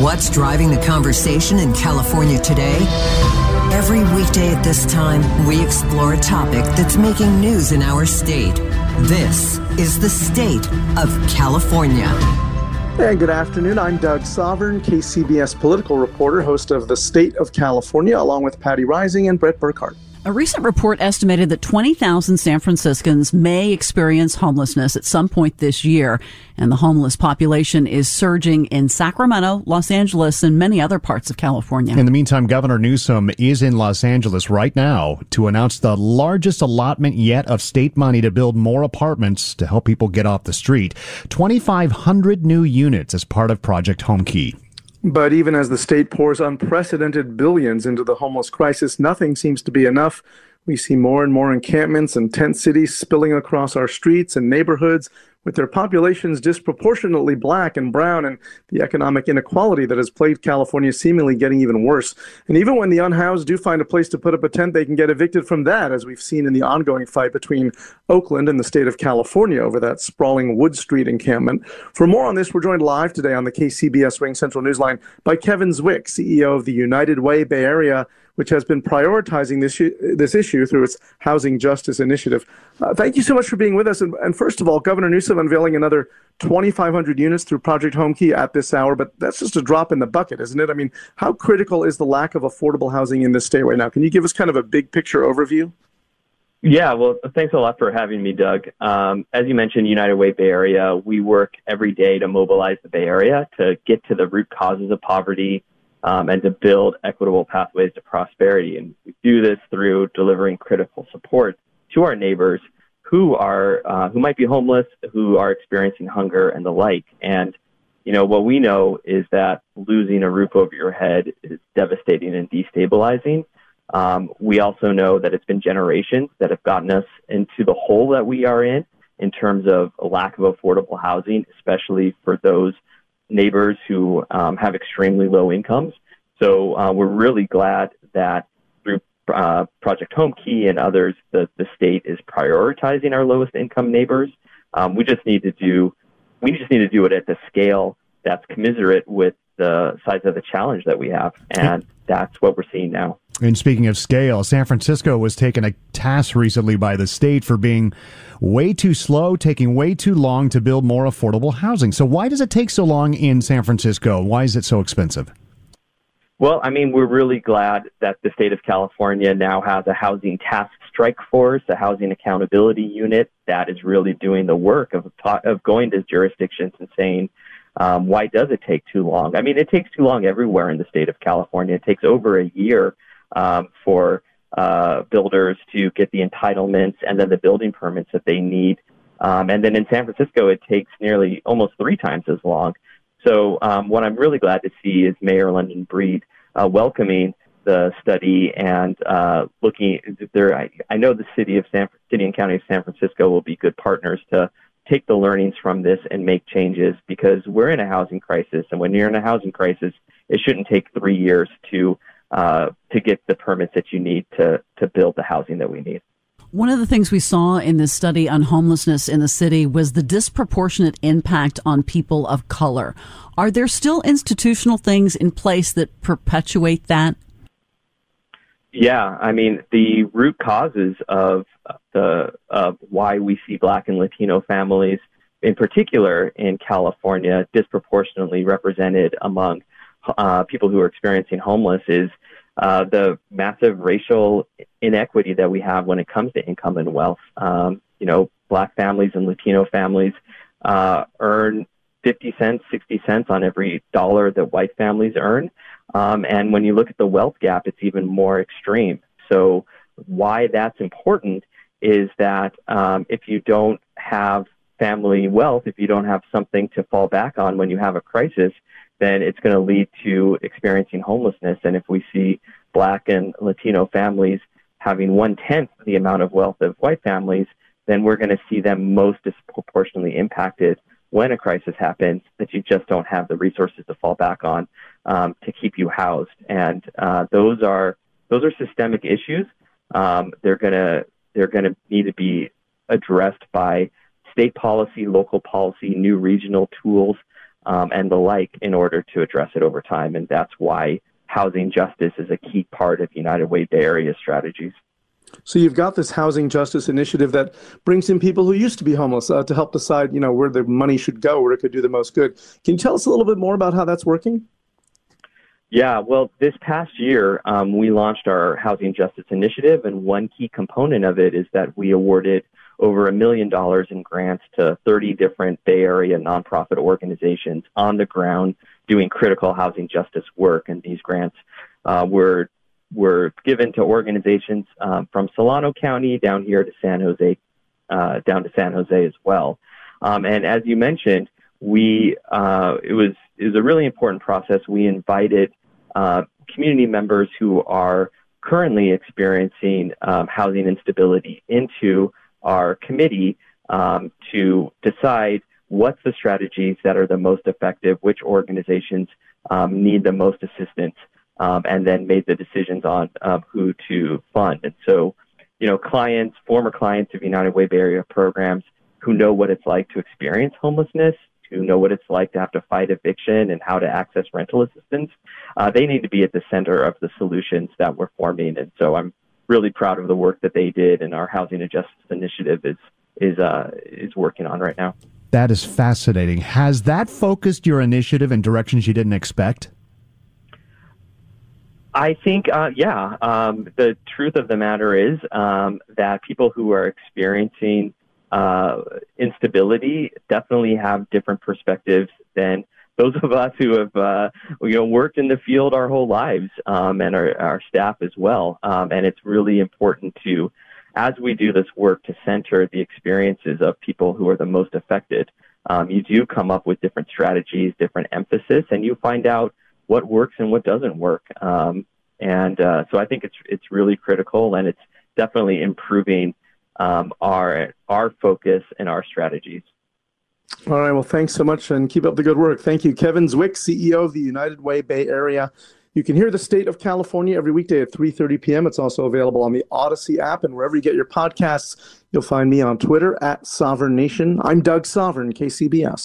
What's driving the conversation in California today? Every weekday at this time, we explore a topic that's making news in our state. This is the State of California. Hey, good afternoon. I'm Doug Sovern, KCBS political reporter, host of the State of California, along with Patty Rising and Brett Burkhart. A recent report estimated that 20,000 San Franciscans may experience homelessness at some point this year, and the homeless population is surging in Sacramento, Los Angeles, and many other parts of California. In the meantime, Governor Newsom is in Los Angeles right now to announce the largest allotment yet of state money to build more apartments to help people get off the street. 2,500 new units as part of Project Homekey. But even as the state pours unprecedented billions into the homeless crisis, nothing seems to be enough. We see more and more encampments and tent cities spilling across our streets and neighborhoods, with their populations disproportionately black and brown, and the economic inequality that has plagued California seemingly getting even worse. And even when the unhoused do find a place to put up a tent, they can get evicted from that, as we've seen in the ongoing fight between Oakland and the state of California over that sprawling Wood Street encampment. For more on this, we're joined live today on the KCBS Ring Central Newsline by Kevin Zwick, CEO of the United Way Bay Area, which has been prioritizing this issue through its Housing Justice Initiative. Thank you so much for being with us. And first of all, Governor Newsom unveiling another 2,500 units through Project Homekey at this hour, but that's just a drop in the bucket, isn't it? I mean, how critical is the lack of affordable housing in this state right now? Can you give us kind of a big picture overview? Yeah, well, thanks a lot for having me, Doug. As you mentioned, United Way Bay Area, we work every day to mobilize the Bay Area to get to the root causes of poverty, and to build equitable pathways to prosperity. And we do this through delivering critical support to our neighbors who might be homeless, who are experiencing hunger and the like. And, you know, what we know is that losing a roof over your head is devastating and destabilizing. We also know that it's been generations that have gotten us into the hole that we are in terms of a lack of affordable housing, especially for those neighbors who have extremely low incomes. So we're really glad that through Project Homekey and others, the state is prioritizing our lowest income neighbors. We just need to do it at the scale that's commensurate with the size of the challenge that we have, and that's what we're seeing now. And speaking of scale, San Francisco was taken a task recently by the state for being way too slow, taking way too long to build more affordable housing. So why does it take so long in San Francisco? Why is it so expensive? Well, I mean, we're really glad that the state of California now has a housing task strike force, a housing accountability unit that is really doing the work of going to jurisdictions and saying, why does it take too long? I mean, it takes too long everywhere in the state of California. It takes over a year for builders to get the entitlements and then the building permits that they need. And then in San Francisco, it takes nearly almost three times as long. So what I'm really glad to see is Mayor London Breed welcoming the study and looking there. I know the city and county of San Francisco will be good partners to take the learnings from this and make changes, because we're in a housing crisis. And when you're in a housing crisis, it shouldn't take 3 years to get the permits that you need to build the housing that we need. One of the things we saw in this study on homelessness in the city was the disproportionate impact on people of color. Are there still institutional things in place that perpetuate that? Yeah, I mean, the root causes of why we see Black and Latino families, in particular in California, disproportionately represented among people who are experiencing homelessness is the massive racial inequity that we have when it comes to income and wealth. You know, Black families and Latino families earn 50 cents, 60 cents on every dollar that white families earn. And when you look at the wealth gap, it's even more extreme. So why that's important is that if you don't have family wealth, if you don't have something to fall back on when you have a crisis, then it's going to lead to experiencing homelessness. And if we see Black and Latino families having 1/10 the amount of wealth of white families, then we're going to see them most disproportionately impacted when a crisis happens, that you just don't have the resources to fall back on to keep you housed. And those are systemic issues. They're gonna need to be addressed by state policy, local policy, new regional tools, and the like, in order to address it over time. And that's why housing justice is a key part of United Way Bay Area strategies. So you've got this housing justice initiative that brings in people who used to be homeless to help decide, where the money should go, where it could do the most good. Can you tell us a little bit more about how that's working? Yeah, well, this past year, we launched our housing justice initiative, and one key component of it is that we awarded over $1 million in grants to 30 different Bay Area nonprofit organizations on the ground doing critical housing justice work. And these grants were given to organizations from Solano County down here to San Jose as well. And as you mentioned, it was a really important process. We invited community members who are currently experiencing housing instability into our committee to decide what's the strategies that are the most effective, which organizations need the most assistance, and then made the decisions on who to fund. And so, clients, former clients of United Way Bay Area programs who know what it's like to experience homelessness, who know what it's like to have to fight eviction and how to access rental assistance, they need to be at the center of the solutions that we're forming. And so I'm really proud of the work that they did, and our Housing and Justice Initiative is working on right now. That is fascinating. Has that focused your initiative in directions you didn't expect? I think, yeah. The truth of the matter is that people who are experiencing instability definitely have different perspectives than those of us who have, worked in the field our whole lives, and our staff as well. And it's really important to, as we do this work, to center the experiences of people who are the most affected. You do come up with different strategies, different emphasis, and you find out what works and what doesn't work. So I think it's really critical, and it's definitely improving our focus and our strategies. All right. Well, thanks so much, and keep up the good work. Thank you. Kevin Zwick, CEO of the United Way Bay Area. You can hear The State of California every weekday at 3:30 p.m. It's also available on the Odyssey app and wherever you get your podcasts. You'll find me on Twitter at Sovern Nation. I'm Doug Sovern, KCBS.